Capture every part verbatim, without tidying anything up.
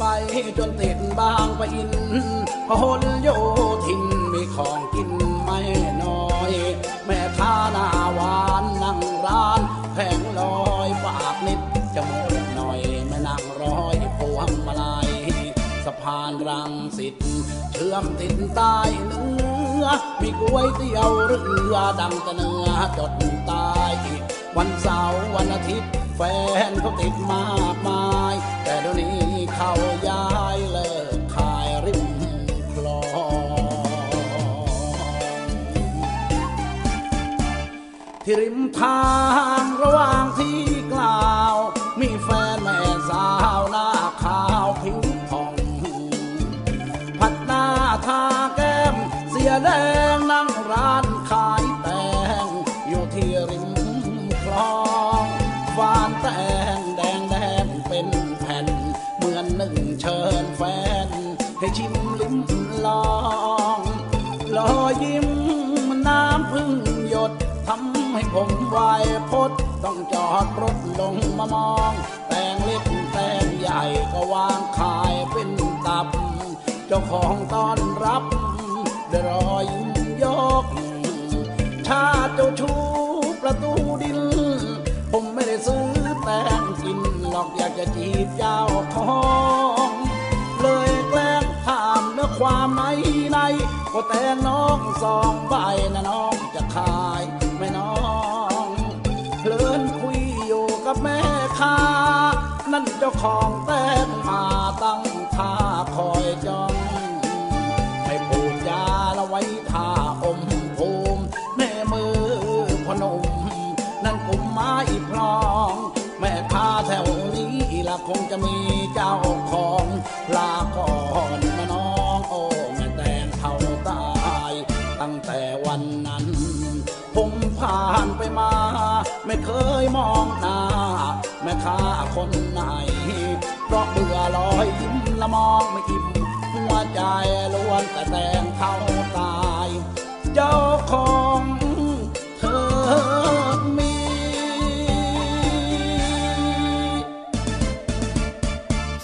ไปจนติดบางปะอินพหลโยธินมีของกินไม่น้อยแม่ค้าหน้าหวานนั่งร้านแผงลอยปากนิดจมูกหน่อยแม่นางร้อยพวงมาลัยสะพานรังสิตเชื่อมติดใต้เนื้อมีก๋วยเตี๋ยวเรือดังตะเนื้อจดใต้วันเสาร์วันอาทิตย์แฟนเขาติดมากมายแต่เดี๋ยวนี้เขาย้ายเลิกขายริมคลองที่ริมทางระหว่างที่กล่าวมีแฟนแม่สาวหน้าขาวผิวผ่องพัดหน้าทาแก้มเสียแดงนั่งร้านขายแตงอยู่ที่ริมคลองฟานแตงแดงแดงเป็นแผ่นเหมือนหนึ่งเชิญแฟนให้ชิมลิ้มลองรอยยิ้มน้ำพึ่งหยดทำให้ผมวายพดต้องจอดรถลงมามองแตงเล็กแตงใหญ่ก็วางขายเป็นตับเจ้าของต้อนรับด้วยรอยยิ้มยกชาเจ้าชูประตูดินผมไม่ได้ซื้อแตงกินหรอกอยากจะจีบเจ้าของเลยแกล้งถามเนื้อความในในก็แตงน้องสองใบนะน้องจะขายไม่น้องเพลินคุยอยู่กับแม่ค้านั่นเจ้าของแตงมาตั้งท่าคอยจ้องไม่พูดจาละไว้ท่าอมภูมิแม่มือพนมนั่นกุมไม้พลองแม่ค้าแถวนี้ละคงจะมีเจ้าของลาก่อนมาน้องโอ้แม่แตงเท่าตายตั้งแต่วันนั้นผมผ่านไปมาไม่เคยมองหน้าแม่ค้าคนไหนเพราะเบื่อลอยยิ้มละมองไม่อิ่มหัวใจล้วนแต่แตงเท่าตายเจ้าของเธอ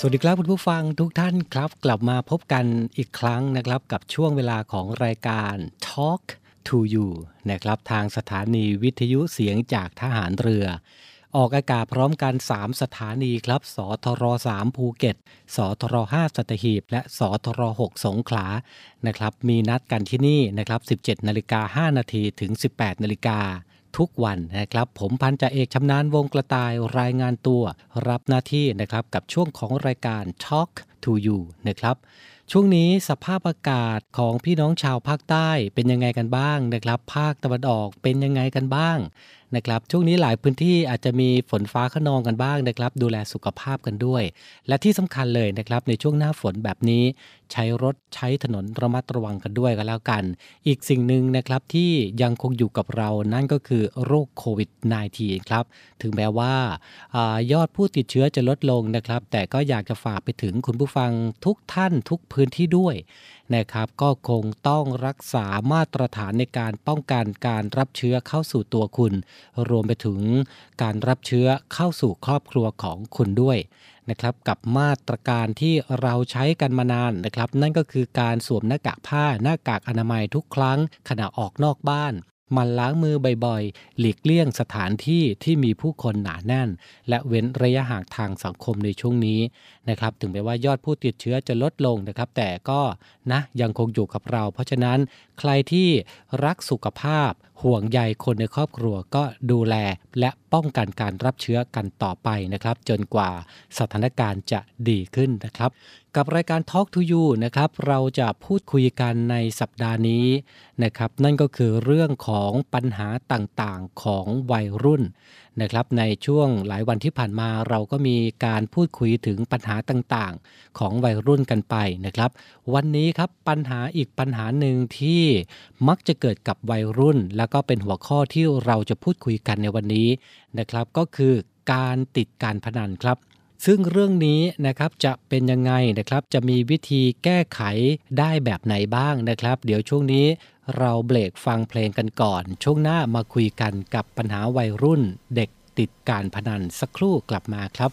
สวัสดีครับคุณผู้ฟังทุกท่านครับกลับมาพบกันอีกครั้งนะครับกับช่วงเวลาของรายการ Talk to you นะครับทางสถานีวิทยุเสียงจากทหารเรือออกอากาศพร้อมกันสามสถานีครับสทรสามภูเก็ตสทรห้าสัตหีบและสทรหกสงขลานะครับมีนัดกันที่นี่นะครับ สิบเจ็ดนาฬิกาห้านาที ถึง สิบแปดนาฬิกาทุกวันนะครับผมพันจ่าเอกชำนาญวงกระต่ายรายงานตัวรับหน้าที่นะครับกับช่วงของรายการ Talk to you นะครับช่วงนี้สภาพอากาศของพี่น้องชาวภาคใต้เป็นยังไงกันบ้างนะครับภาคตะวันออกเป็นยังไงกันบ้างนะครับช่วงนี้หลายพื้นที่อาจจะมีฝนฟ้าคะนองกันบ้างนะครับดูแลสุขภาพกันด้วยและที่สำคัญเลยนะครับในช่วงหน้าฝนแบบนี้ใช้รถใช้ถนนระมัดระวังกันด้วยกันแล้วกันอีกสิ่งหนึ่งนะครับที่ยังคงอยู่กับเรานั่นก็คือโรคโควิด สิบเก้า ครับถึงแม้ว่าอ่ายอดผู้ติดเชื้อจะลดลงนะครับแต่ก็อยากจะฝากไปถึงคุณผู้ฟังทุกท่านทุกพื้นที่ด้วยนะครับก็คงต้องรักษามาตรฐานในการป้องกันการรับเชื้อเข้าสู่ตัวคุณรวมไปถึงการรับเชื้อเข้าสู่ครอบครัวของคุณด้วยนะครับกับมาตรการที่เราใช้กันมานานนะครับนั่นก็คือการสวมหน้ากากผ้าหน้ากากอนามัยทุกครั้งขณะออกนอกบ้านมันล้างมือบ่อยๆหลีกเลี่ยงสถานที่ที่มีผู้คนหนาแน่นและเว้นระยะห่างทางสังคมในช่วงนี้นะครับถึงแม้ว่ายอดผู้ติดเชื้อจะลดลงนะครับแต่ก็นะยังคงอยู่กับเราเพราะฉะนั้นใครที่รักสุขภาพห่วงใยคนในครอบครัวก็ดูแลและป้องกันการรับเชื้อกันต่อไปนะครับจนกว่าสถานการณ์จะดีขึ้นนะครับกับรายการ Talk to you นะครับเราจะพูดคุยกันในสัปดาห์นี้นะครับนั่นก็คือเรื่องของปัญหาต่างๆของวัยรุ่น นะครับในช่วงหลายวันที่ผ่านมาเราก็มีการพูดคุยถึงปัญหาต่างๆของวัยรุ่นกันไปนะครับวันนี้ครับปัญหาอีกปัญหาหนึ่งที่มักจะเกิดกับวัยรุ่นแล้วก็เป็นหัวข้อที่เราจะพูดคุยกันในวันนี้นะครับก็คือการติดการพนันครับซึ่งเรื่องนี้นะครับจะเป็นยังไงนะครับจะมีวิธีแก้ไขได้แบบไหนบ้างนะครับเดี๋ยวช่วงนี้เราเบรกฟังเพลงกันก่อนช่วงหน้ามาคุยกันกับปัญหาวัยรุ่นเด็กติดการพนันสักครู่กลับมาครับ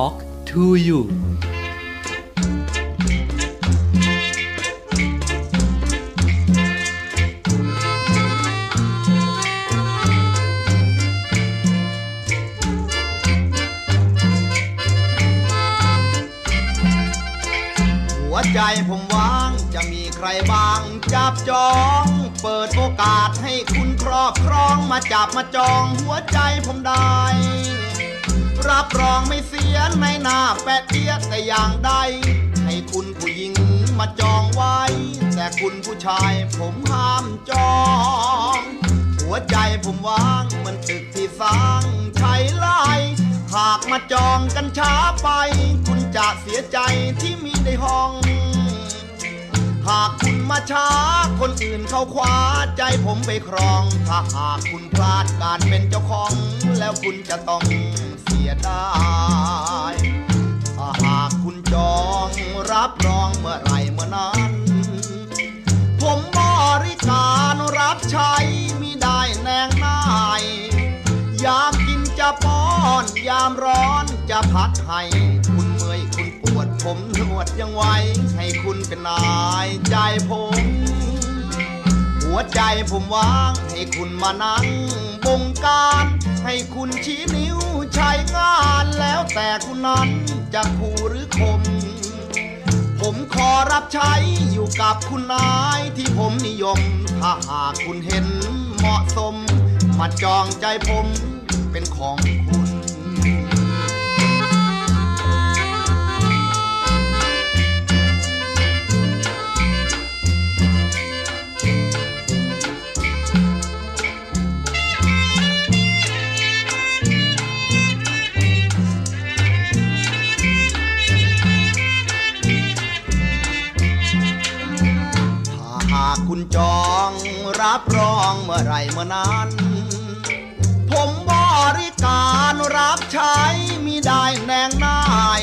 Talk to youหัวใจผมว่างจะมีใครบ้างจับจองเปิดโอกาสให้คุณครอบครองมาจับมาจองหัวใจผมได้รับรองไม่เสียในหน้าแปะเปียแต่อย่างใดให้คุณผู้หญิงมาจองไว้แต่คุณผู้ชายผมห้ามจองหัวใจผมว่างเหมือนตึกที่สร้างใช้ไล่หากมาจองกันช้าไปคุณจะเสียใจที่มีในห้องหากคุณมาช้าคนอื่นเขาคว้าใจผมไปครองถ้าหากคุณพลาดการเป็นเจ้าของแล้วคุณจะต้องได้ถ้าหากคุณจองรับรองเมื่อไรเมื่อนั้นผมบริการรับใช้มิได้แนงนาย จะพัดให้คุณเมื่อยคุณปวดผมนวดยังไว้ให้คุณเป็นนายใจผมหัวใจผมว่างให้คุณมานั่งบงการให้คุณชี้นิ้วใช้งานแล้วแต่คุณนั้นจะขู่หรือข่มผมขอรับใช้อยู่กับคุณนายที่ผมนิยมถ้าหากคุณเห็นเหมาะสมมาจองใจผมเป็นของคุณคุณจองรับรองเมื่อไรเมื่อนั้นผมบริการรับใช้มิได้แหน่งนาย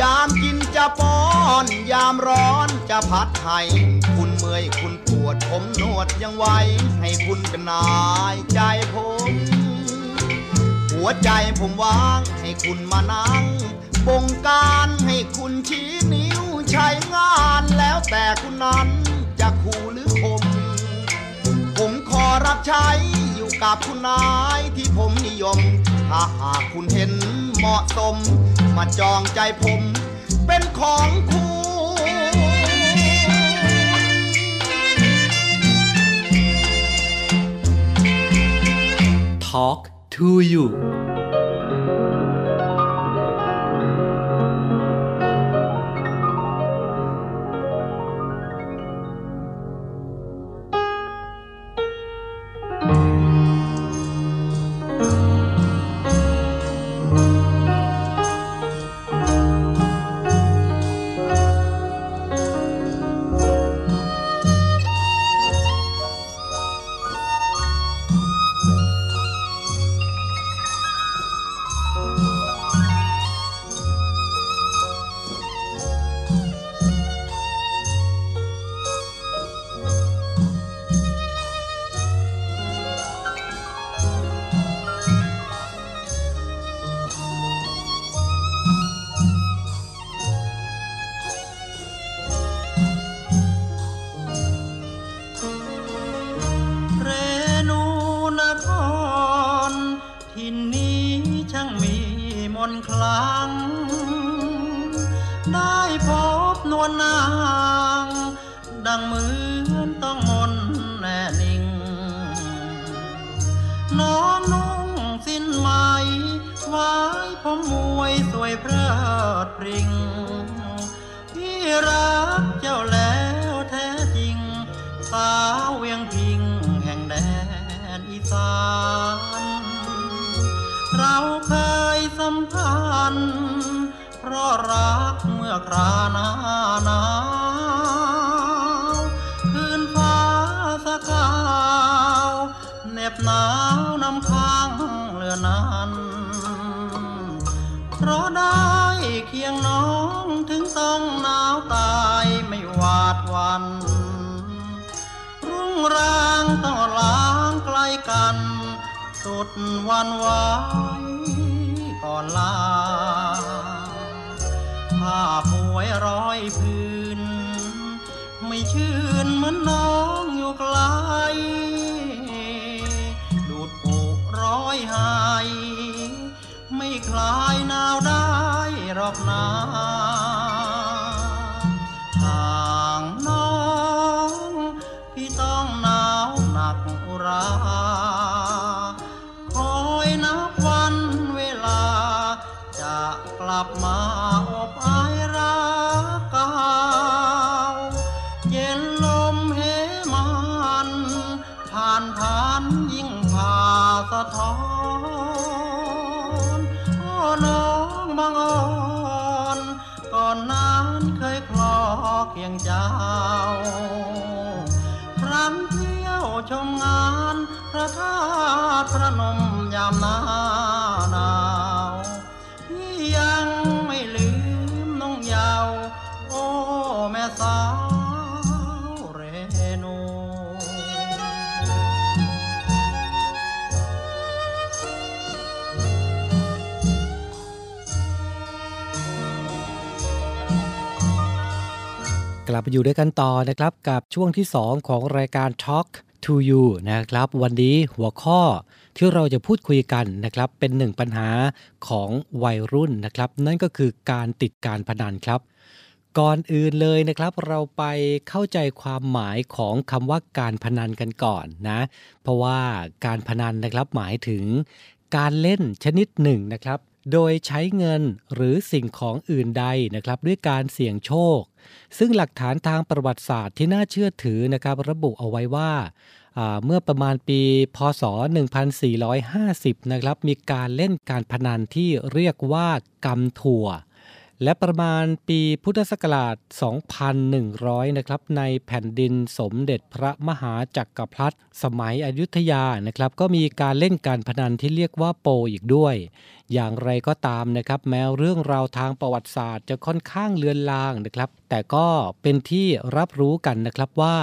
ยามกินจะป้อนยามร้อนจะพัดให้คุณเมื่อยคุณปวดผมนวดยังไว้ให้คุณเป็นนายใจผมหัวใจผมว่างให้คุณมานั่งบงการให้คุณชี้นิ้วใช้งานแล้วแต่คุณนั้นจะขู่หรือข่มผมขอรับใช้อยู่กับคุณนายที่ผมนิยมถ้าหากคุณเห็นเหมาะสมมาจองใจผมเป็นของคุณ Talk to you กลับอยู่ด้วยกันต่อนะครับกับช่วงที่สองของรายการ Talk to you นะครับวันนี้หัวข้อที่เราจะพูดคุยกันนะครับเป็นหนึ่งปัญหาของวัยรุ่นนะครับนั่นก็คือการติดการพนันครับก่อนอื่นเลยนะครับเราไปเข้าใจความหมายของคำว่าการพนันกันก่อนนะเพราะว่าการพนันนะครับหมายถึงการเล่นชนิดหนึ่งนะครับโดยใช้เงินหรือสิ่งของอื่นใดนะครับด้วยการเสี่ยงโชคซึ่งหลักฐานทางประวัติศาสตร์ที่น่าเชื่อถือนะครับระบุเอาไว้ว่าเมื่อประมาณปีพ.ศ. หนึ่งพันสี่ร้อยห้าสิบนะครับมีการเล่นการพนันที่เรียกว่ากำถั่วและประมาณปีพุทธศักราช สองพันหนึ่งร้อย นะครับในแผ่นดินสมเด็จพระมหาจักรพรรดิสมัยอยุธยานะครับก็มีการเล่นการพนันที่เรียกว่าโปอีกด้วยอย่างไรก็ตามนะครับแม้เรื่องราวทางประวัติศาสตร์จะค่อนข้างเลือนลางนะครับแต่ก็เป็นที่รับรู้กันนะครับว่า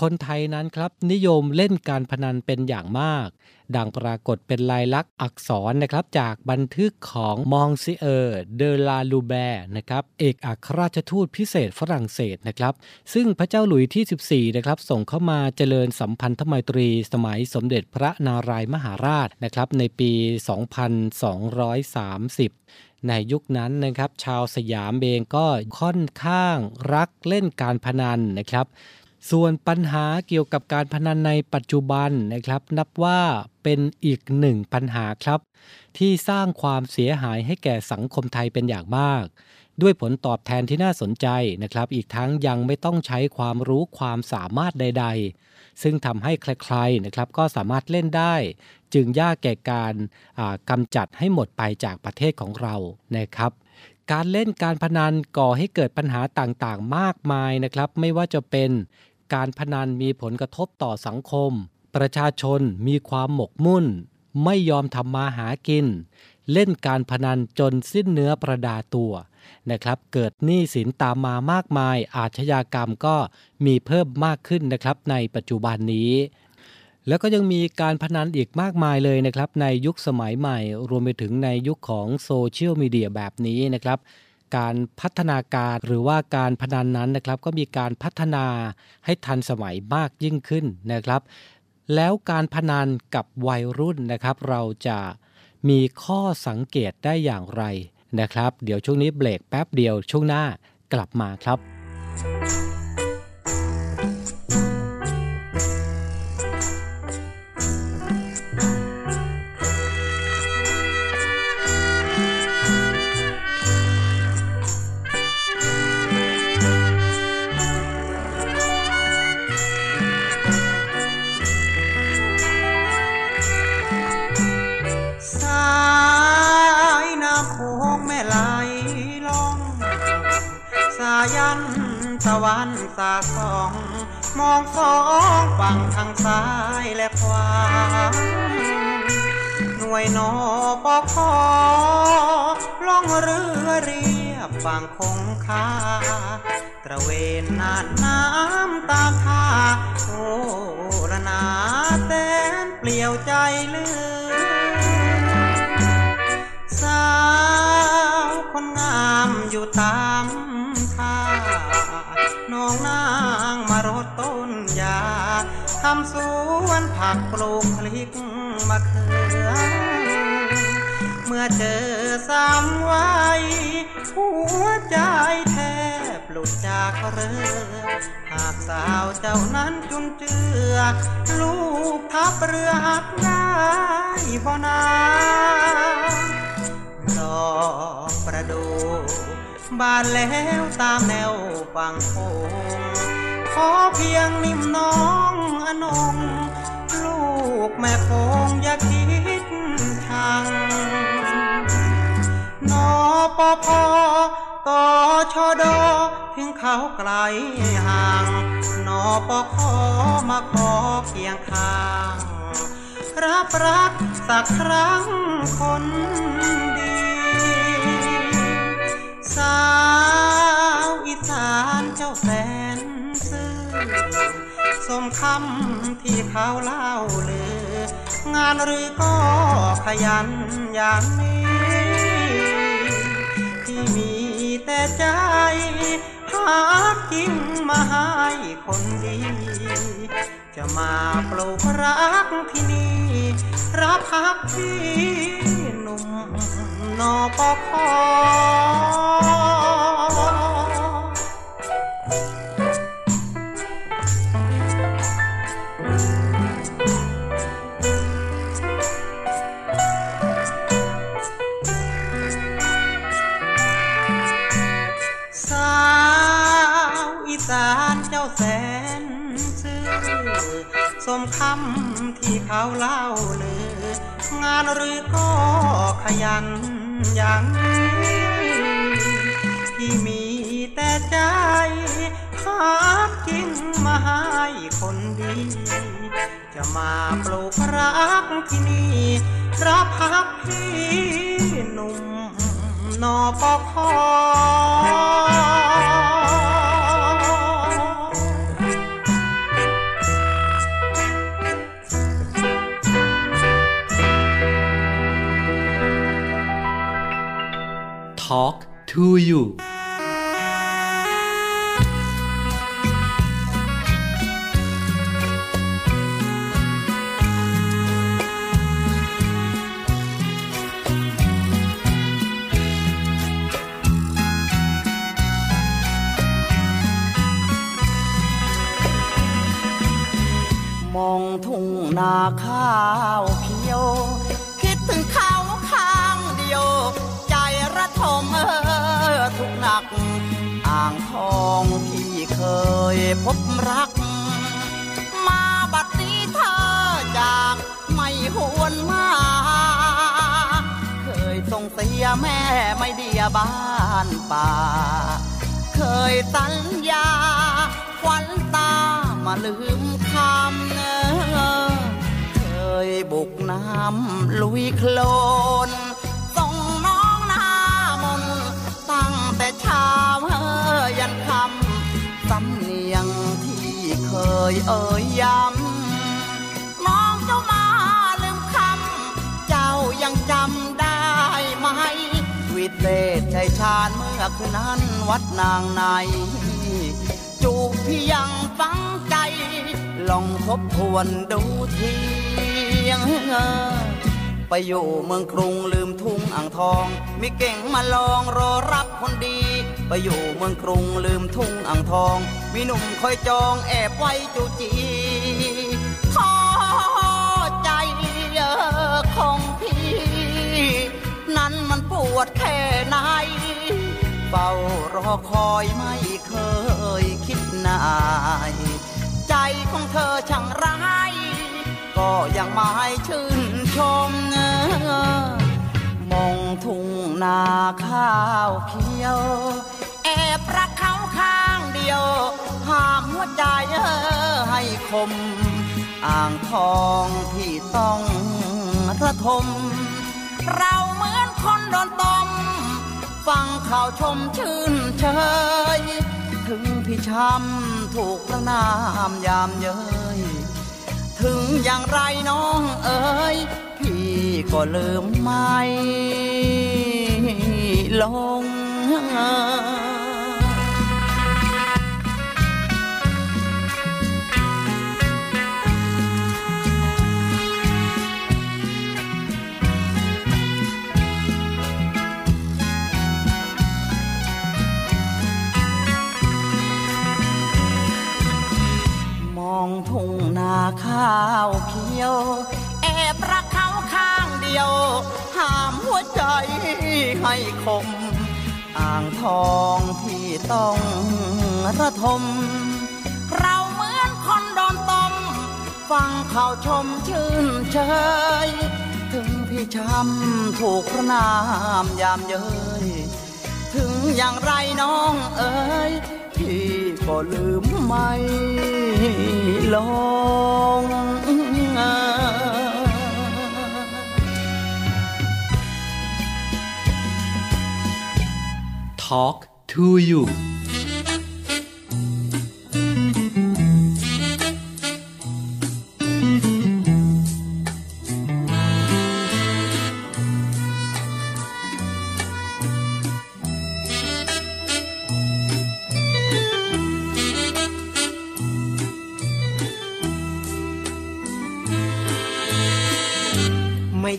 คนไทยนั้นครับนิยมเล่นการพนันเป็นอย่างมากดังปรากฏเป็นลายลักษณ์อักษรนะครับจากบันทึกของมองซิเออร์เดลาลูแบร์นะครับเอกอัครราชทูตพิเศษฝรั่งเศสนะครับซึ่งพระเจ้าหลุยส์ที่สิบสี่นะครับส่งเข้ามาเจริญสัมพันธไมตรีสมัยสมเด็จพระนารายมหาราชนะครับในปี สองพันสองร้อยสามสิบในยุคนั้นนะครับชาวสยามเองก็ค่อนข้างรักเล่นการพนันนะครับส่วนปัญหาเกี่ยวกับการพนันในปัจจุบันนะครับนับว่าเป็นอีกหนึ่งปัญหาครับที่สร้างความเสียหายให้แก่สังคมไทยเป็นอย่างมากด้วยผลตอบแทนที่น่าสนใจนะครับอีกทั้งยังไม่ต้องใช้ความรู้ความสามารถใดๆซึ่งทำให้ใครๆนะครับก็สามารถเล่นได้จึงยากแก่การกำจัดให้หมดไปจากประเทศของเรานะครับการเล่นการพนันก่อให้เกิดปัญหาต่างๆมากมายนะครับไม่ว่าจะเป็นการพนันมีผลกระทบต่อสังคมประชาชนมีความหมกมุ่นไม่ยอมทำมาหากินเล่นการพนันจนสิ้นเนื้อประดาตัวนะครับเกิดหนี้สินตามมามากมายอาชญากรรมก็มีเพิ่มมากขึ้นนะครับในปัจจุบันนี้แล้วก็ยังมีการพนันอีกมากมายเลยนะครับในยุคสมัยใหม่รวมไปถึงในยุคของโซเชียลมีเดียแบบนี้นะครับการพัฒนาการหรือว่าการพนันนั้นนะครับก็มีการพัฒนาให้ทันสมัยมากยิ่งขึ้นนะครับแล้วการพนันกับวัยรุ่นนะครับเราจะมีข้อสังเกตได้อย่างไรนะครับเดี๋ยวช่วงนี้เบรกแป๊บเดียวช่วงหน้ากลับมาครับตาสองมองสองฝั่งทางซ้ายและขวาหน่วยนปคล่องเรือเรียบฝั่งคงคาตระเวนหน้าน้ำตามท่าโอ้ระนาแสนเปลี่ยวใจเลือนสาวคนงามอยู่ตามท่าน้องนางมารดต้นยาทำสวนผักปลูกพลิกมะเขือเมื่อเจอสามวัยหัวใจแทบหลุดจากเรือหากสาวเจ้านั้นจุนเจือลูกทับเรือหักได้บ่นานดอกประดู่บานแล้วตามแนวฝั่งโขงขอเพียงนิ่มน้องอนงลูกแม่คงอย่าคิดทางนปภ.ตชด.ถึงเขาไกลห่างนปค.มาขอเพียงข้างรับรักสักครั้งคนสาวอีสานเจ้าแสนซื่อสมคำที่เขาเล่าลืองานหรือก็ขยันอย่างนี้ที่มีแต่ใจหากิน มาให้คนดีจะมาปลูกรักที่นี่รับพักที่หนุ่มนปภสมคำที่เขาเล่าเลืองานหรือก็ขยันอย่างที่มีแต่ใจหาจริงมาให้คนดีจะมาปลูกรักที่นี่รับพักพี่หนุ่มนปภTalk to you มองทุ่งนาข้าวเขียวคิดถึงเขาข้างเดียวทมเออทุกหนักอ่างทองที่เคยพบรักมาบัดนี้เธอจากไม่หวนมาเคยส่งเสียแม่ไม่เดียบ้านป่าเคยสัญญาควันตามาลืมคำเออเคยบุกน้ำลุยโคลนแต่เช้าเฮยยันคำสำเนียงที่เคยเอ่ยย้ำมองเจ้ามาลืมคำเจ้ายังจำได้ไหมวิเศษชัยชาญเมื่อคืนนั้นวัดนางในจูบพี่ยังฟังใจลองทบทวนดูทียังเฮไปอยู่เมืองกรุงลืมทุ่งอ่างทองมีเก่งมาลองรอรับคนดีไปอยู่เมืองกรุงลืมทุ่งอ่างทองมีหนุ่มคอยจองแอบไว้จูจีท้อใจเออของพี่นั้นมันปวดแค่ไหนเฝ้ารอคอยไม่เคยคิดนายใจของเธอช่างร้ายก็ยังไม่ชื่นชมเนื้อมองทุ่งนาข้าวเขียวแอบรักเขาข้างเดียวห้ามหัวใจให้คมอ่างทองที่ต้องระทมเราเหมือนคนโดนตมฟังข่าวชมชื่นเชยถึงพี่ช้ำถูกละนามยามเย้ยถึงอย่างไรน้องเอ๋ยพี่ก็ลืมไม่ลงมองทุ่งนาข้าวเขียวแอบรักเขาข้างเดียวห้ามหัวใจให้คมอ่างทองพี่ต้องระทมเราเหมือนคนโดนตมฟังข่าวชมชื่นเชยถึงพี่ช้ำถูกพระนามยามเย้ยถึงอย่างไรน้องเอ๋ยพี่ก็ลืมไม่ลงTalk to you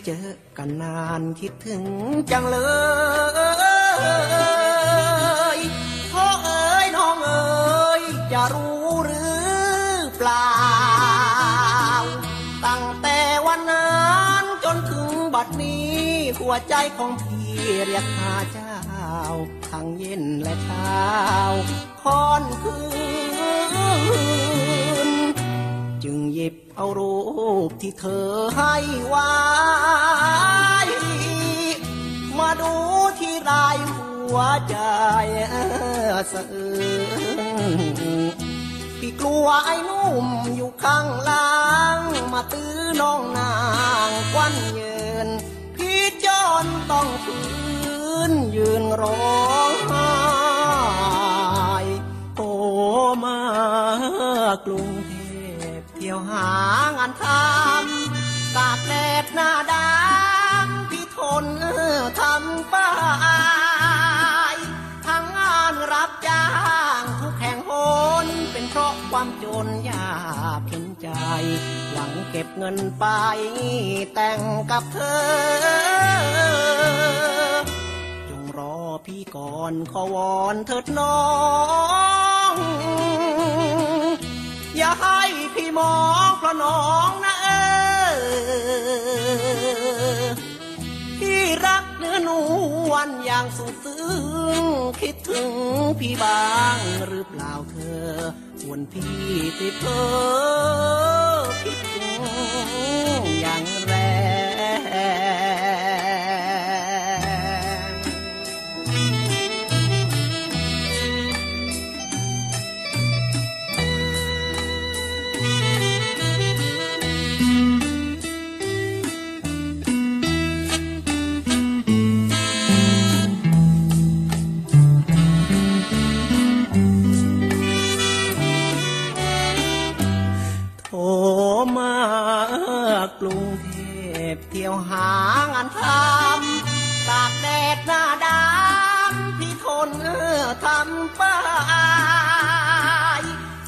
เจอกันนานคิดถึงจังเลยพ่อเอ๋ยน้องเอ๋ยจะรู้หรือเปล่าตั้งแต่วันนั้นจนถึงบัดนี้หัวใจของพี่เรียกหาเจ้าทั้งเย็นและเช้าค่อนคืนจึงหยิบเอารูปที่เธอให้ไว้มาดูที่ลายหัวใจสะอื้นพี่กลัวไอ้นุ่มอยู่ข้างล่างมาตื้อน้องนางกวนเยินพี่จนต้องฝืนยืนร้องไห้โอ้มากรุงเทพเที่ยวหางานทำตากแดดหน้าดำพี่ทนทำไปทั้งงานรับจ้างทุกแห่งหนเป็นเพราะความจนยากเข็นใจหวังเก็บเงินไปแต่งกับเธอจงรอพี่ก่อนขอวอนเถิดน้องอย่าให้พี่มองเพราะน้องนะเออพี่รักเนื้อหนูวันอย่างสุดซึ้งคิดถึงพี่บ้างหรือเปล่าเธอส่วนพี่ติดเธอคิดถึงอย่างแรงกรุงเทพเที่ยวหางานทำตากแดดหน้าดำพี่ทนทำไป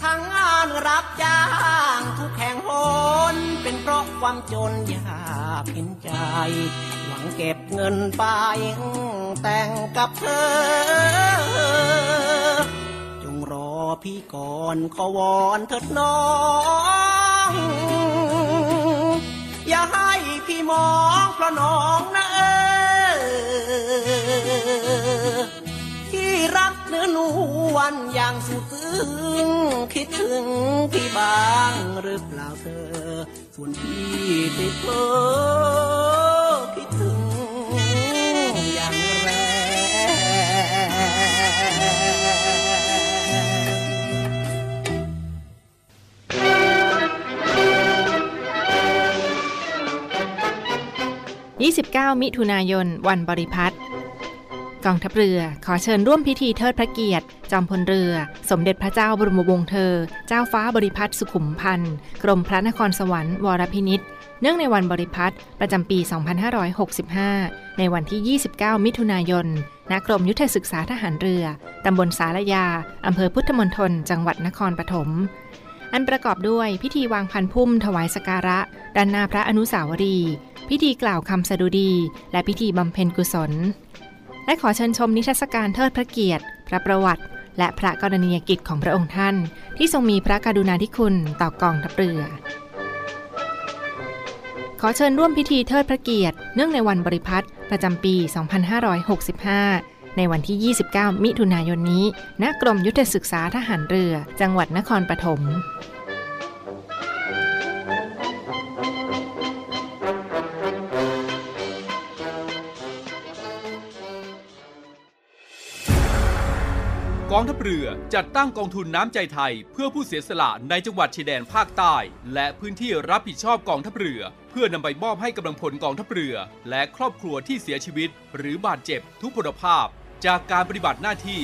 ทั้งงานรับจ้างทุกแห่งหนเป็นเพราะความจนยากเข็นใจหวังเก็บเงินไปแต่งกับเธอจงรอพี่ก่อนขอวอนเถิดน้องอย่าให้พี่มองเพราะน้องนะเออที่รักเนื้อหนูวันอย่างสุดซึ้งคิดถึงพี่บ้างหรือเปล่าเธอส่วนพี่ติดเพ้อคิดถึงอย่างแรงยี่สิบเก้ามิถุนายนวันบริพัตรกองทัพเรือขอเชิญร่วมพิธีเทิดพระเกียรติจอมพลเรือสมเด็จพระเจ้าบรมวงศ์เธอเจ้าฟ้าบริพัตรสุขุมพันธ์กรมพระนครสวรรค์วรพินิจเนื่องในวันบริพัตรประจำปี สองพันห้าร้อยหกสิบห้า ในวันที่ยี่สิบเก้ามิถุนายนณกรมยุทธศึกษาทหารเรือตำบลสารยาอำเภอพุทธมณฑลจังหวัดนครปฐมอันประกอบด้วยพิธีวางพันพุ่มถวายสักการะด้านหน้าพระอนุสาวรีย์พิธีกล่าวคำสดุดีและพิธีบำเพ็ญกุศลและขอเชิญชมนิทรรศการเทิดพระเกียรติพระประวัติและพระกรณียกิจของพระองค์ท่านที่ทรงมีพระกรุณาธิคุณต่อกองทัพเรือขอเชิญร่วมพิธีเทิดพระเกียรติเนื่องในวันบริพัตรประจำปี สองพันห้าร้อยหกสิบห้า ในวันที่ยี่สิบเก้ามิถุนายนนี้ณกรมยุทธศึกษาทหารเรือจังหวัดนครปฐมกองทัพเรือจัดตั้งกองทุนน้ำใจไทยเพื่อผู้เสียสละในจังหวัดชายแดนภาคใต้และพื้นที่รับผิดชอบกองทัพเรือเพื่อนำไปมอบให้กำลังพลกองทัพเรือและครอบครัวที่เสียชีวิตหรือบาดเจ็บทุพพลภาพจากการปฏิบัติหน้าที่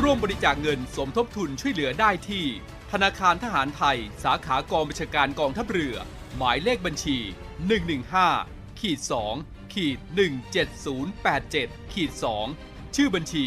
ร่วมบริจาคเงินสมทบทุนช่วยเหลือได้ที่ธนาคารทหารไทยสาขากองบัญชาการกองทัพเรือหมายเลขบัญชี หนึ่ง หนึ่ง ห้า สอง หนึ่ง เจ็ด ศูนย์ แปด เจ็ด สองชื่อบัญชี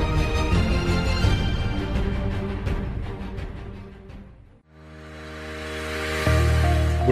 บ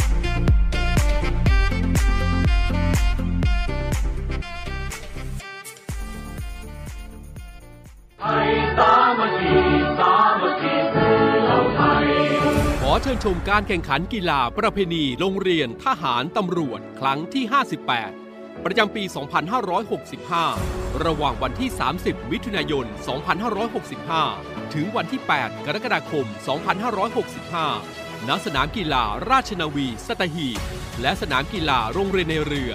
ขอเชิญชมการแข่งขันกีฬาประเพณีโรงเรียนทหารตำรวจครั้งที่ห้าสิบแปดประจำปีสองพันห้าร้อยหกสิบห้าระหว่างวันที่สามสิบมิถุนายนสองพันห้าร้อยหกสิบห้าถึงวันที่แปดกรกฎาคมสองพันห้าร้อยหกสิบห้าณสนามกีฬาราชนาวีสัตหีบและสนามกีฬาโรงเรียนในเรือ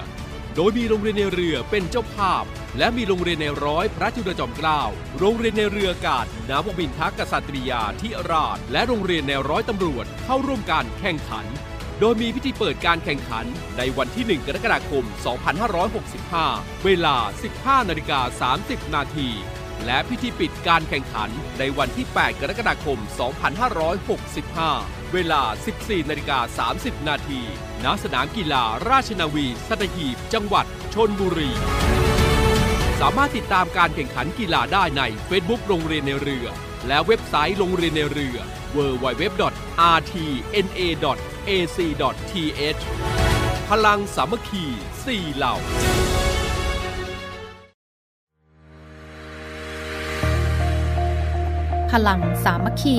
โดยมีโรงเรียนในเรือเป็นเจ้าภาพและมีโรงเรียนในร้อยพระจุลจอมเกล้าโรงเรียนในเรืออากาศนาวบินทกษัตริยาธิราชและโรงเรียนในร้อยตำรวจเข้าร่วมการแข่งขันโดยมีพิธีเปิดการแข่งขันในวันที่หนึ่งกรกฎาคมสองพันห้าร้อยหกสิบห้าเวลา สิบห้านาฬิกาสามสิบนาทีและพิธีปิดการแข่งขันในวันที่แปดกรกฎาคมสองพันห้าร้อยหกสิบห้าเวลา สิบสี่นาฬิกาสามสิบนาทีณสนามกีฬาราชนาวีสัตหีบจังหวัดชลบุรีสามารถติดตามการแข่งขันกีฬาได้ใน Facebook โรงเรียนในเรือและเว็บไซต์โรงเรียนในเรือ ดับเบิลยู ดับเบิลยู ดับเบิลยู ดอท อาร์ ที เอ็น เอ ดอท เอ ซี ดอท ที เอช พลังสามัคคีสี่เหล่าพลังสามัคคี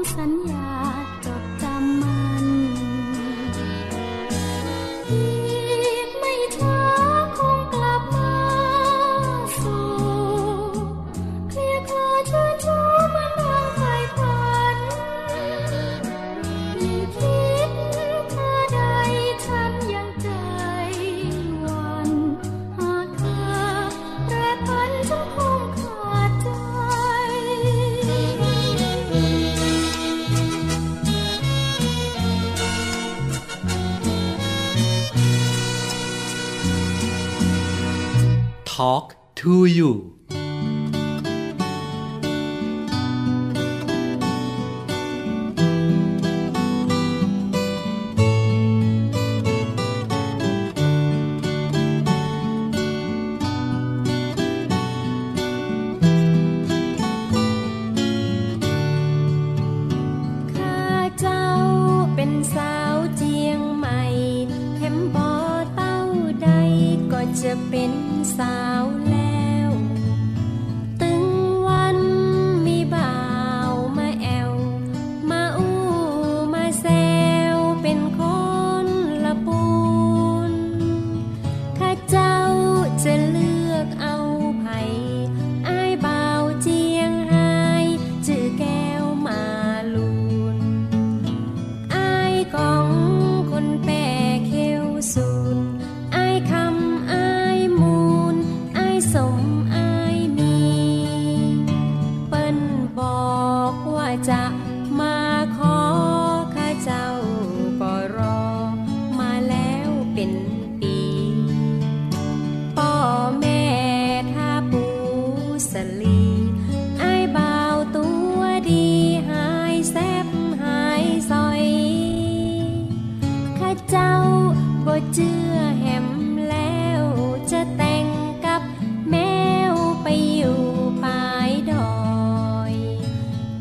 ำสัญญาจดจำมันอีกไม่ช้าคงกลับมาสู่เคลียร์คลอเชิญชูมันทางไฟฝันยิ่งคิดเธอใดฉันยังใจหวั่นหากเธอแปรผันฉันคงขาดใจTalk to you ข้าเจ้าเป็นสาวเจียงใหม่แห่มบ่เต้าใดก็จะเป็นสาวแล้วตึงวันมีบ่าวมาแอวมาอู้มาแซวเป็นคนละปูนข้าเจ้าจะเลือกเอาไผ่อายบ่าวเจียงไฮ้จื่อแก้วมาลูนอายของคนแปรเขียวสูนอายคำอายสมอายมีเปิ้นบอกว่าจะมาขอข้าเจ้าก็รอมาแล้วเป็นปีพ่อแม่ข้าปูสลีอายบ่าวตัวดีหายแซ่บหายซอยข้าเจ้าบ่เจือแหมแล้วจะแต่งกับแมวไปอยู่ปลายดอย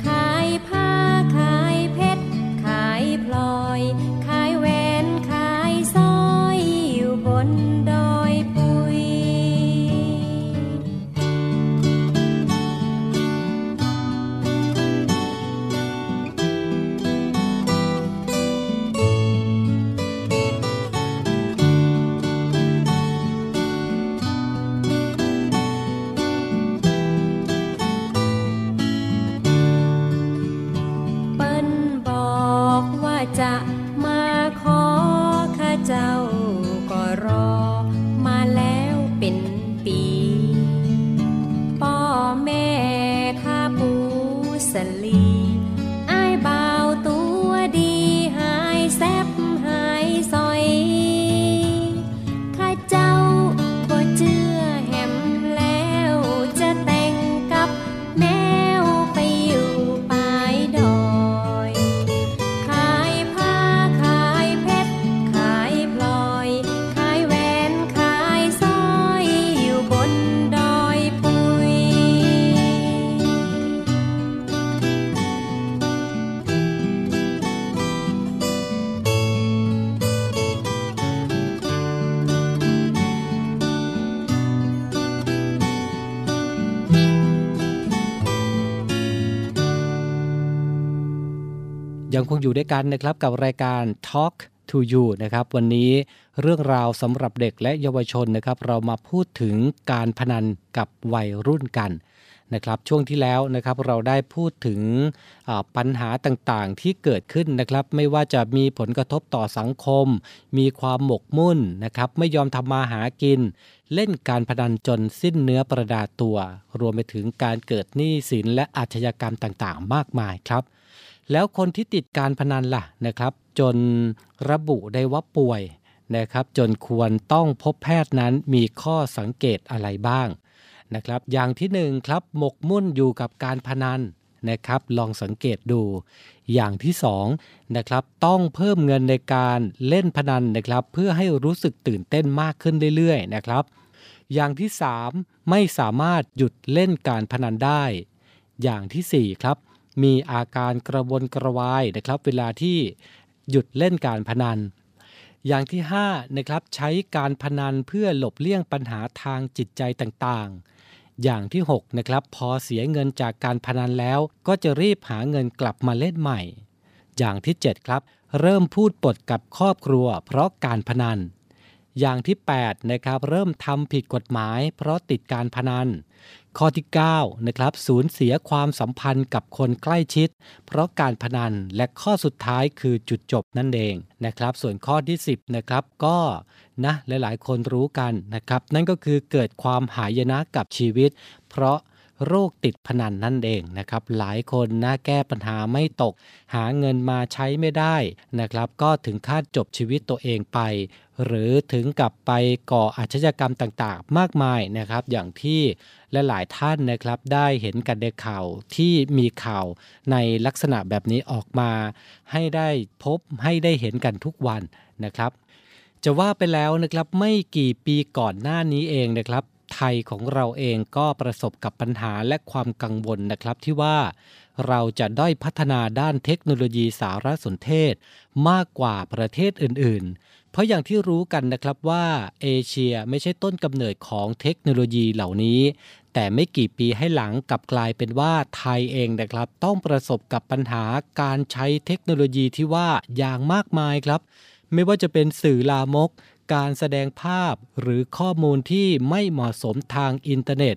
ขายผ้าขายเพชรขายพลอยขายแหวนขายสร้อยอยู่บนดอยปุยจะมาขอข้าเจ้าก็รอมาแล้วเป็นปีพ่อแม่ข้าปูสลีอายบ่าวตัวดีหายแซ่บหายซอยข้าเจ้าบ่เจือแหมแล้วจะแต่งกับแม่ยังคงอยู่ด้วยกันนะครับกับรายการ Talk to you นะครับวันนี้เรื่องราวสำหรับเด็กและเยาวชนนะครับเรามาพูดถึงการพนันกับวัยรุ่นกันนะครับช่วงที่แล้วนะครับเราได้พูดถึงปัญหาต่างๆที่เกิดขึ้นนะครับไม่ว่าจะมีผลกระทบต่อสังคมมีความหมกมุ่นนะครับไม่ยอมทำมาหากินเล่นการพนันจนสิ้นเนื้อประดาตัวรวมไปถึงการเกิดหนี้สินและอาชญากรรมต่างๆมากมายครับแล้วคนที่ติดการพนันล่ะนะครับจนระบุได้ว่าป่วยนะครับจนควรต้องพบแพทย์นั้นมีข้อสังเกตอะไรบ้างนะครับอย่างที่หนึ่งครับหมกมุ่นอยู่กับการพนันนะครับลองสังเกตดูอย่างที่สองนะครับต้องเพิ่มเงินในการเล่นพนันนะครับเพื่อให้รู้สึกตื่นเต้นมากขึ้นเรื่อยๆนะครับอย่างที่สามไม่สามารถหยุดเล่นการพนันได้อย่างที่สี่ครับมีอาการกระวนกระวายนะครับเวลาที่หยุดเล่นการพนันอย่างที่ห้านะครับใช้การพนันเพื่อหลบเลี่ยงปัญหาทางจิตใจต่างๆ อย่างที่หกนะครับพอเสียเงินจากการพนันแล้วก็จะรีบหาเงินกลับมาเล่นใหม่อย่างที่เจ็ดครับเริ่มพูดปดกับครอบครัวเพราะการพนันอย่างที่แปดนะครับเริ่มทำผิดกฎหมายเพราะติดการพนันข้อที่เก้านะครับสูญเสียความสัมพันธ์กับคนใกล้ชิดเพราะการพนันและข้อสุดท้ายคือจุดจบนั่นเองนะครับส่วนข้อที่สิบนะครับก็นะหลายๆคนรู้กันนะครับนั่นก็คือเกิดความหายนะกับชีวิตเพราะโรคติดพนันนั่นเองนะครับหลายคนนะแก้ปัญหาไม่ตกหาเงินมาใช้ไม่ได้นะครับก็ถึงขั้นจบชีวิตตัวเองไปหรือถึงกับไปก่ออาชญากรรมต่างๆมากมายนะครับอย่างที่และหลายท่านนะครับได้เห็นกันในข่าวที่มีข่าวในลักษณะแบบนี้ออกมาให้ได้พบให้ได้เห็นกันทุกวันนะครับจะว่าไปแล้วนะครับไม่กี่ปีก่อนหน้านี้เองนะครับไทยของเราเองก็ประสบกับปัญหาและความกังวลนะครับที่ว่าเราจะด้อยพัฒนาด้านเทคโนโลยีสารสนเทศมากกว่าประเทศอื่นๆเพราะอย่างที่รู้กันนะครับว่าเอเชียไม่ใช่ต้นกำเนิดของเทคโนโลยีเหล่านี้แต่ไม่กี่ปีให้หลังกลับกลายเป็นว่าไทยเองนะครับต้องประสบกับปัญหาการใช้เทคโนโลยีที่ว่าอย่างมากมายครับไม่ว่าจะเป็นสื่อลามกการแสดงภาพหรือข้อมูลที่ไม่เหมาะสมทางอินเทอร์เน็ต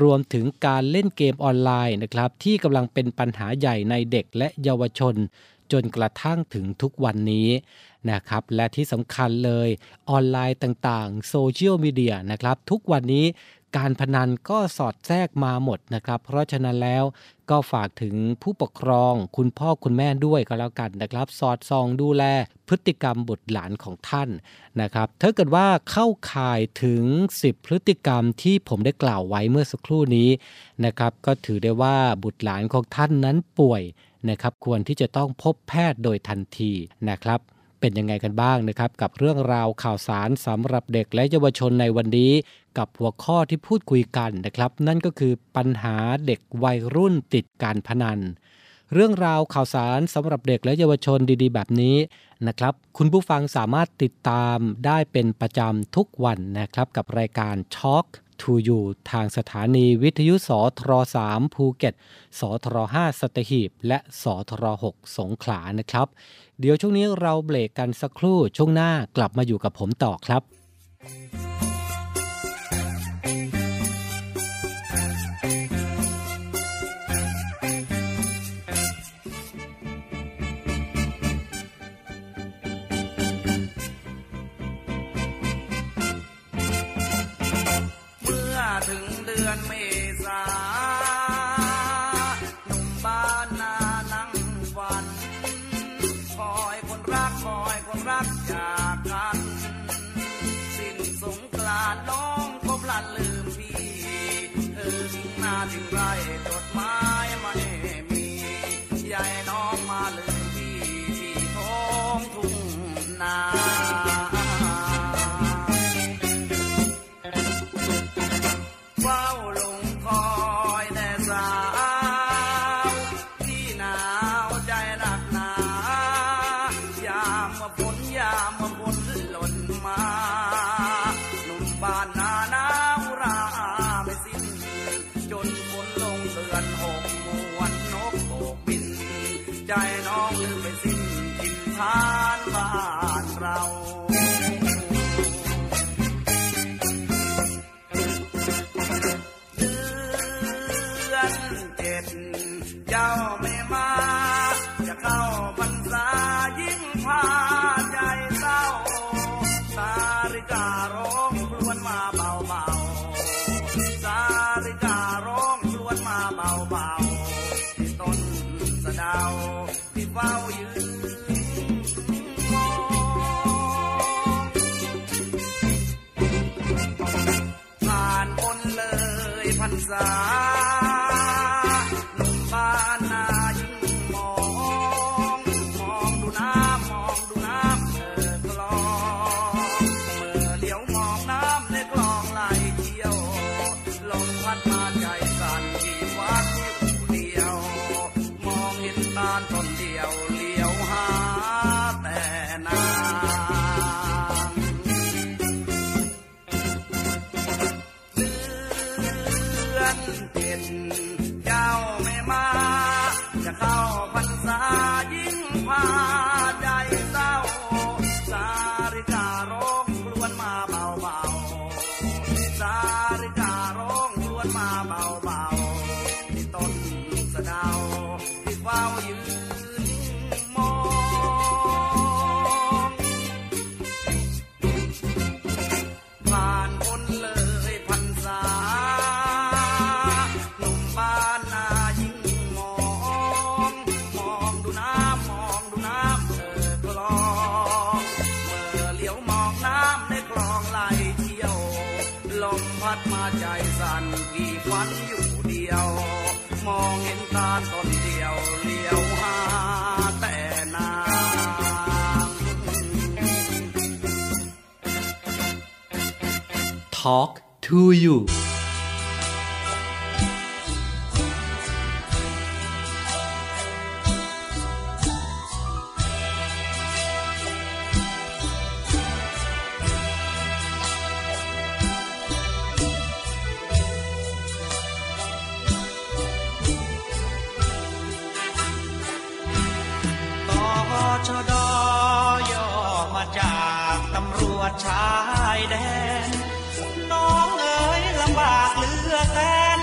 รวมถึงการเล่นเกมออนไลน์นะครับที่กำลังเป็นปัญหาใหญ่ในเด็กและเยาวชนจนกระทั่งถึงทุกวันนี้นะครับและที่สำคัญเลยออนไลน์ต่างๆโซเชียลมีเดียนะครับทุกวันนี้การพนันก็สอดแทรกมาหมดนะครับเพราะฉะนั้นแล้วก็ฝากถึงผู้ปกครองคุณพ่อคุณแม่ด้วยก็แล้วกันนะครับสอดส่องดูแลพฤติกรรมบุตรหลานของท่านนะครับถ้าเกิดว่าเข้าข่ายถึงสิบพฤติกรรมที่ผมได้กล่าวไว้เมื่อสักครู่นี้นะครับก็ถือได้ว่าบุตรหลานของท่านนั้นป่วยนะครับควรที่จะต้องพบแพทย์โดยทันทีนะครับเป็นยังไงกันบ้างนะครับกับเรื่องราวข่าวสารสำหรับเด็กและเยาวชนในวันนี้กับหัวข้อที่พูดคุยกันนะครับนั่นก็คือปัญหาเด็กวัยรุ่นติดการพนันเรื่องราวข่าวสารสำหรับเด็กและเยาวชนดีๆแบบนี้นะครับคุณผู้ฟังสามารถติดตามได้เป็นประจำทุกวันนะครับกับรายการ Talk to you ทางสถานีวิทยุสทรสามภูเก็ตสทรห้าสัตหีบและสทรหกสงขลานะครับเดี๋ยวช่วงนี้เราเบรกกันสักครู่ช่วงหน้ากลับมาอยู่กับผมต่อครับ พรรษายิ่งพาใจเศร้าสาริการ้องกล้วนมาเบาเบาสาริการ้องกล้วนมาเบาเบาที่ต้นสะเดาที่เฝ้ายืนมองผ่านพ้นเลยพรรษาหนุ่มบ้านนายิ่งมองมองดูน้ำมองดูน้ำเออคลองเมื่อเลี้ยวมองน้ำในคลองไหลเที่ยวลมพัดมาใจสั่นกี่ฝันอยู่เดียวมองเห็นตาต้นเดียวเลี้ยวหาแต่นางTalk to youชดย่อมาจากตำรวจชายแดนน้องเอ๋ยลำบากเหลือแสน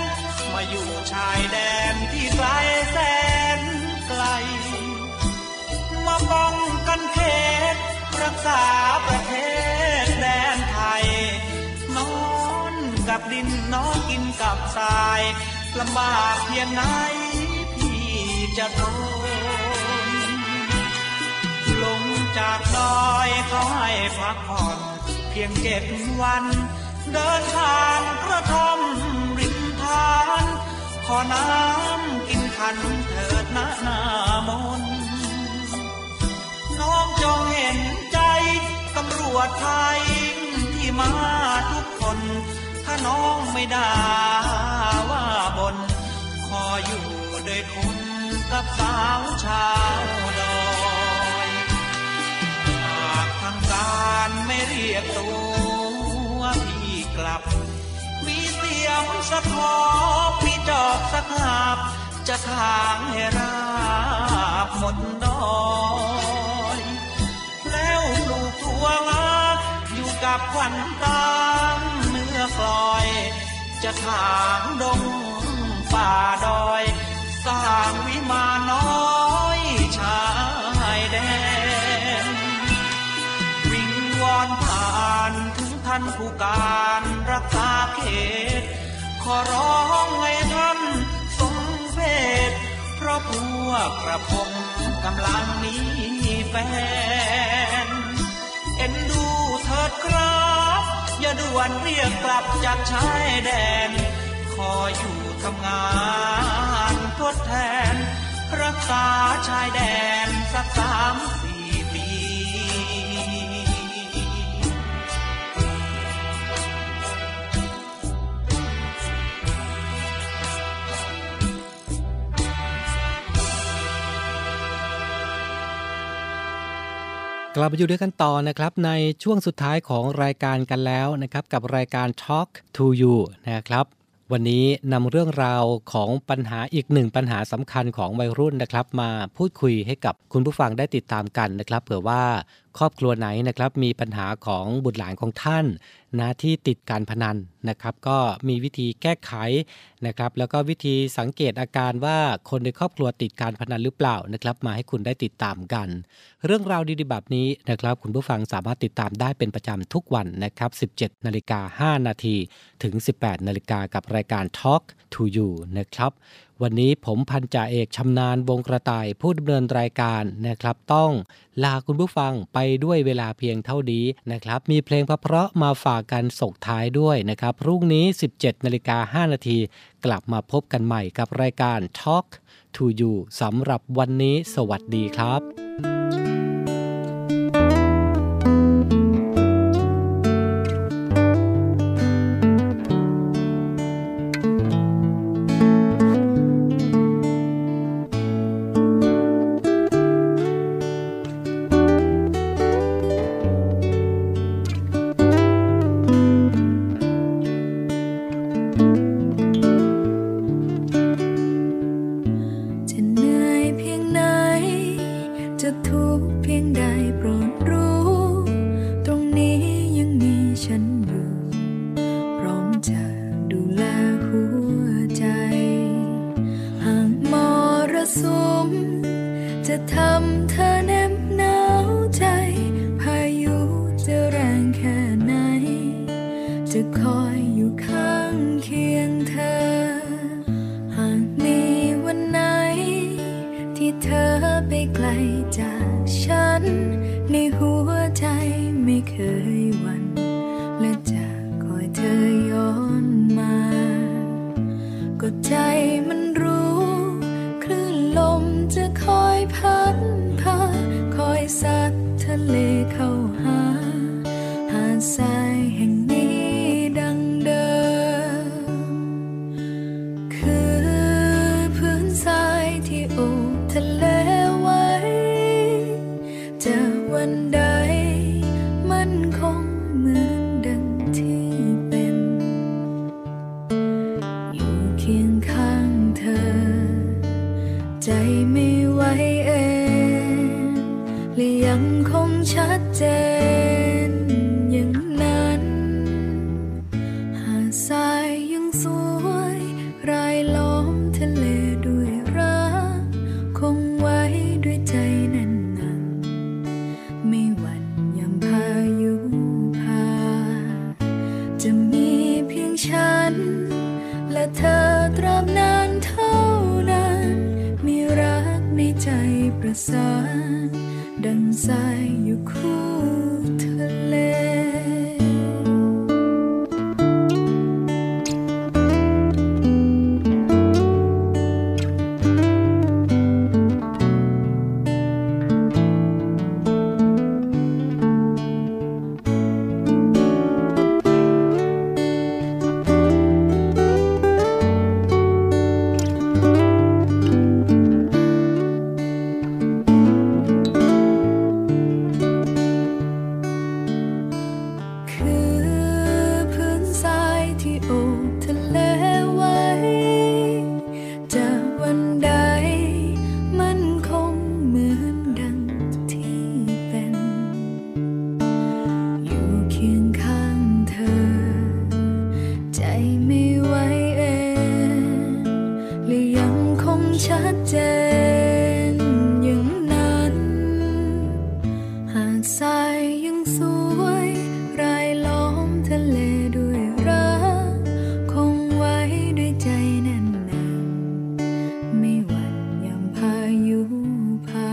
มาอยู่ชายแดนที่ไกลแสนไกลมาป้องกันเขตรักษาประเทศแดนไทยนอนกับดินนอนกินกับทรายลำบากเพียงไหนพี่จะทนลงจากดอยเขาให้พักผ่อนเพียงเจ็ดวันเดินทางกระท่อมริมทานขอน้ำกินขันเถิดนะนามนน้องจงเห็นใจตำรวจไทยที่มาทุกคนถ้าน้องไม่ด่าว่าบนขออยู่ด้วยคุณกับสาวชาวดอยการไม่เรียกตัวพี่กลับมีเสียงสะท้อนพี่ดอกสักหาบจะทางให้ราบหมดดอยแล้วลูกตัวงาอยู่กับควันตามเนื้อกลอยจะทางดงป่าดอยสร้างวิมานน้อยชายแดนผ่านถึงท่านผู้การรักษาเขตขอร้องให้ท่านทรงเมตตาเพราะพวกกระผมกำลังมีแฟนเอ็นดูเถิดครับอย่าด่วนเรียกกลับจากชายแดนขออยู่ทำงานทดแทนรักษาชายแดนสักสามสี่ปีกลับมาอยู่ด้วยกันต่อนะครับในช่วงสุดท้ายของรายการกันแล้วนะครับกับรายการ Talk to you นะครับวันนี้นำเรื่องราวของปัญหาอีกหนึ่งปัญหาสำคัญของวัยรุ่นนะครับมาพูดคุยให้กับคุณผู้ฟังได้ติดตามกันนะครับเผื่อว่าครอบครัวไหนนะครับมีปัญหาของบุตรหลานของท่านนะที่ติดการพนันนะครับก็มีวิธีแก้ไขนะครับแล้วก็วิธีสังเกตอาการว่าคนในครอบครัวติดการพนันหรือเปล่านะครับมาให้คุณได้ติดตามกันเรื่องราวดีๆแบบนี้นะครับคุณผู้ฟังสามารถติดตามได้เป็นประจำทุกวันนะครับ สิบเจ็ดนาฬิกาห้านาที ถึง สิบแปดนาฬิกากับรายการ Talk to you นะครับวันนี้ผมพันจ่าเอกชำนาญวงกระต่ายผู้ดำเนินรายการนะครับต้องลาคุณผู้ฟังไปด้วยเวลาเพียงเท่านี้นะครับมีเพลงเพราะๆมาฝากกันส่งท้ายด้วยนะครับพรุ่งนี้ สิบเจ็ดนาฬิกาห้านาที กลับมาพบกันใหม่กับรายการ Talk to you สำหรับวันนี้สวัสดีครับจะเหนื่อยเพียง จะทุกข์เพียงใดโปรดรู้ตรงนี้ยังมีฉันอยู่พร้อมจะดูแลหัวใจหากมรสุมจะทำเธอแนบหนาวใจพายุจะแรงแค่ไหนจะคอยอยู่ข้างเคียงเธอหากมีวันไหนที่เธอไปไกลจากฉันในหัวใจไม่เคยหวั่นและจะคอยเธอย้อนมาก็ใจมันรู้คลื่นลมจะคอยพัดพาคอยซัดทะเลเข้าหาหาดทรายแห่งนี้ดังเดิมคือพื้นทรายที่โอบทะเลไว้จะวันใดมันคงเหมือนดังที่เป็นอยู่เคียงข้างเธอใจไม่ไหวเองและยังคงชัดเจนอย่างนั้นหาดทรายยังสวยรายล้อมทะเลด้วยรักคงไว้ด้วยใจแน่นหนักไม่หวั่นยามพายุพาจะมีเพียงฉันและเธอตราบนานเท่านั้นมีรักในใจประสานดังสายอยู่คู่ทะเลชัดเจนอย่างนั้นหาดทรายยังสวยรายล้อมทะเลด้วยรักคงไว้ด้วยใจแน่นหนาไม่หวั่นยามพายุพา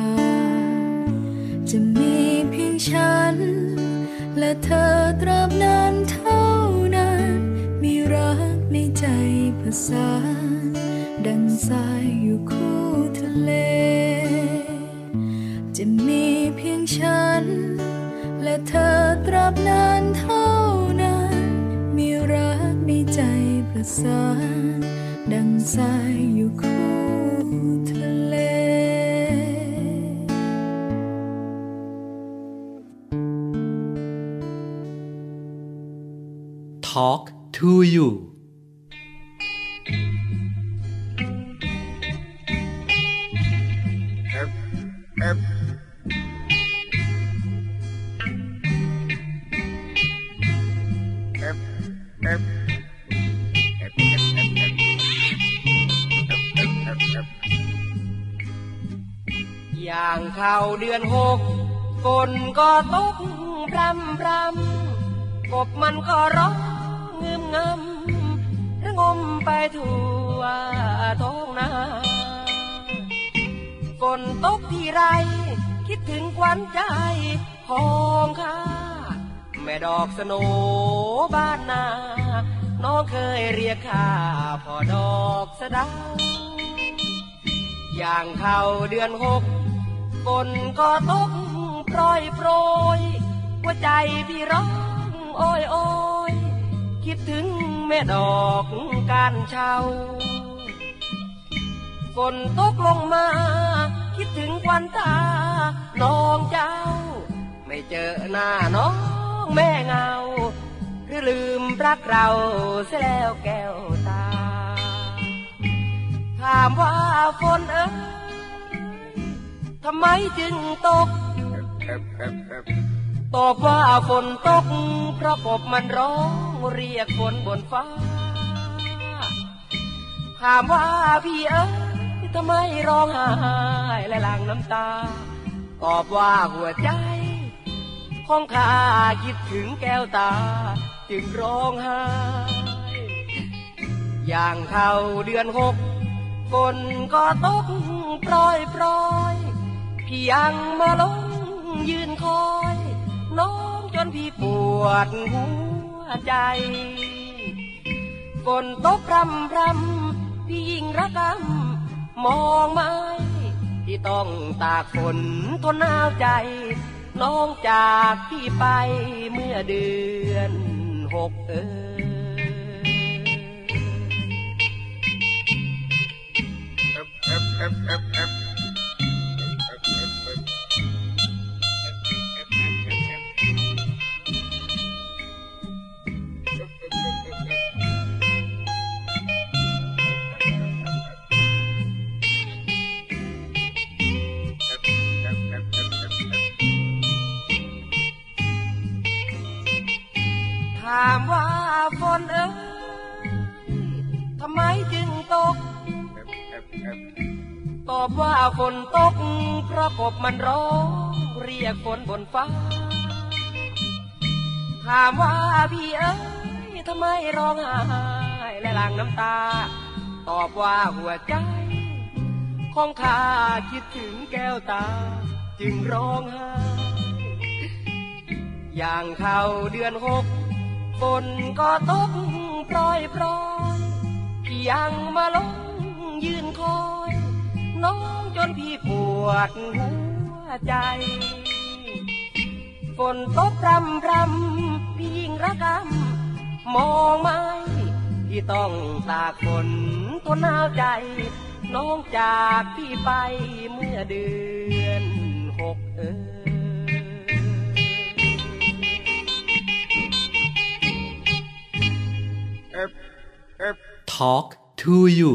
จะมีเพียงฉันและเธอตราบนานเท่านั้นมีรักในใจประสานดังสายอยู่คู่ทะเลจะมีเพียงฉันและเธอตราบนานเท่านั้นมีรักในใจประสานดังสายอยู่คู่ทะเลTalk to youอย่างเข้าเดือนหกฝนก็ตกพรำพรำกบมันก็ร้องงึมงำระงมไปทั่วท้องนาฝนตกที่ไรคิดถึงขวัญใจของข้าแม่ดอกสโนบ้านนาน้องเคยเรียกข้าพ่อดอกสะเดาอย่างเข้าเดือนหกฝนก็ตกโปรยโปรยหัวใจพี่ร้องโอยโอยคิดถึงแม่ดอกกาญเชาฝนตกลงมาคิดถึงควันตาน้องเจ้าไม่เจอหน้าน้องแม่เงาหรือลืมรักเราเสียแล้วแก้วตาถามว่าฝนเอ๋ยท ำไมจึงตกตอบว่าฝนตกเพราะกบมันร้องเรียกฝนบนฟ้าถามว่าพี่เอ๋ยทำไมร้องไห้และหลั่งน้ำตาตอบว่าหัวใจของข้าคิดถึงแก้วตาจึงร้องไห้อย่างเข้าเดือนหกฝนก็ตกปรอยปรอยพี่ยังมาลงยืนคอยน้องจนพี่ปวดหัวใจฝนตกพรำพรำพี่ยิ่งระกำมองไม่ที่ต้องตากฝนทนหนาวใจน้องจากพี่ไปเมื่อเดือนหกเอ่ยถามว่าฝนเอ่ยทำไมจึงตกตอบว่าฝนตกเพราะกบมันร้องเรียกฝนบนฟ้าถามว่าพี่เอ๋ยทำไมร้องไห้และหลั่งน้ำตาตอบว่าหัวใจของข้าคิดถึงแก้วตาจึงร้องไห้อย่างเข้าเดือนหกฝนก็ตกปรอยปรอยพี่ยังมาลงยืนคอยน้องจนพี่ปวดหัวใจฝนตกพรำพรำพี่ยิ่งระกำมองไม่ที่ต้องตากฝนทนหนาวใจน้องจากพี่ไปเมื่อเดือนหกเอ่ยTalk to you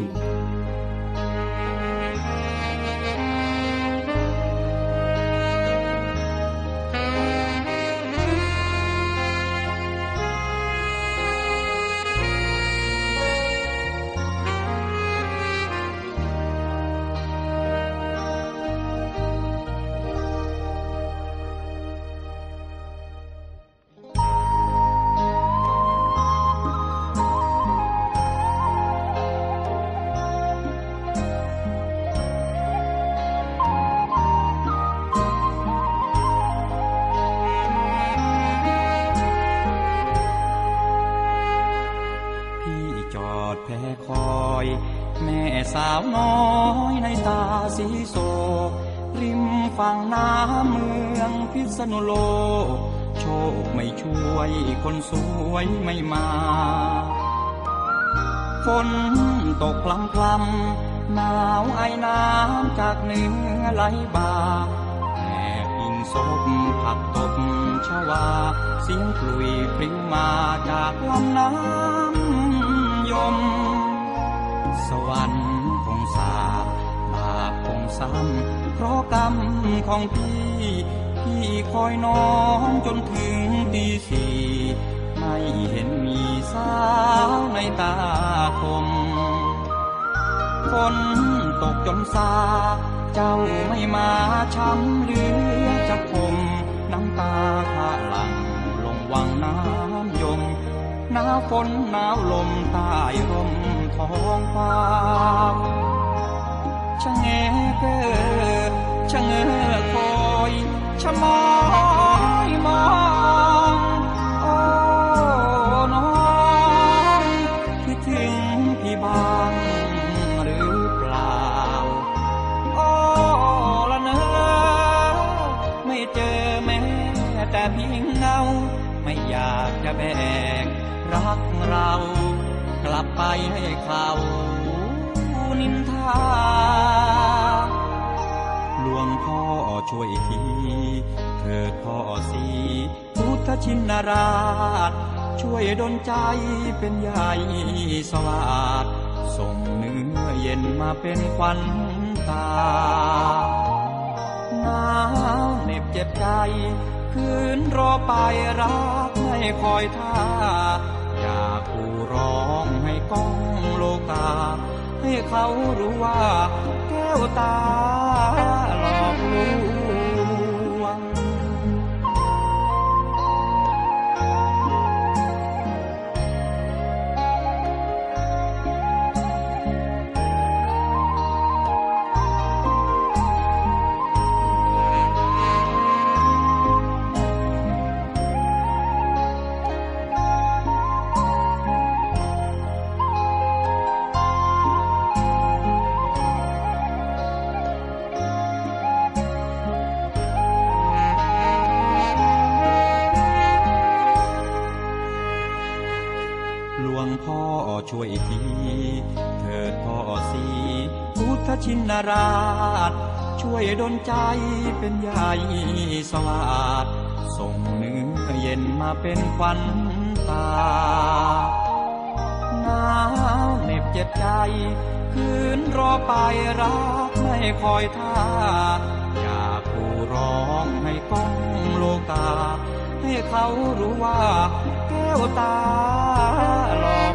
สนุโลโชคไม่ช่วยคนสวยไม่มาฝนตกพลำๆหนาวไอน้ำจากเหนือไหลบ่าแผ่พิงศพผักตบชวาเสียงกลุยปลิวมาจากลำน้ำยมสวรรค์คงสาบบาปคงซ้ำเพราะกรรมของพี่พี่คอยน้องจนถึงตีสี่ไม่เห็นมีสาวในตาคมฝนตกจนซาเจ้าไม่มาช้ำหรือจะคมน้ำตาข้าหลั่งลงวังน้ำยมหน้าฝนหนาวลมใต้ร่มท้องฟ้าชะเง้อเก้อชะเง้อคอยชะมอยมองโอ้น้องคิดถึงพี่บ้างหรือเปล่าโอ้ละเนอไม่เจอแม้แต่เพียงเงาไม่อยากจะแบกรักเรากลับไปให้เขานินทาหลวงพ่อช่วยทีเถิดพ่อสีพุทธชินราชช่วยดลใจเป็นใหญ่สวัสดิ์ส่งเนื้อเย็นมาเป็นควันตา บใจคืนรอไปรักไม่คอยท่าอยากกูร้องให้ก้องโลกาให้เขารู้ว่าแก้วตาหลอกลวงช่วยทีเถิดพ่อสีพุทธชินราชช่วยดลใจเป็นใหญ่สวัสดิ์ส่งเนื้อเย็นมาเป็นควันตาหนาวเหน็บเจ็บใจคืนรอไปรักไม่คอยท่าอยากผู้ร้องให้ก้องโลกาให้เขารู้ว่าแก้วตาหลอก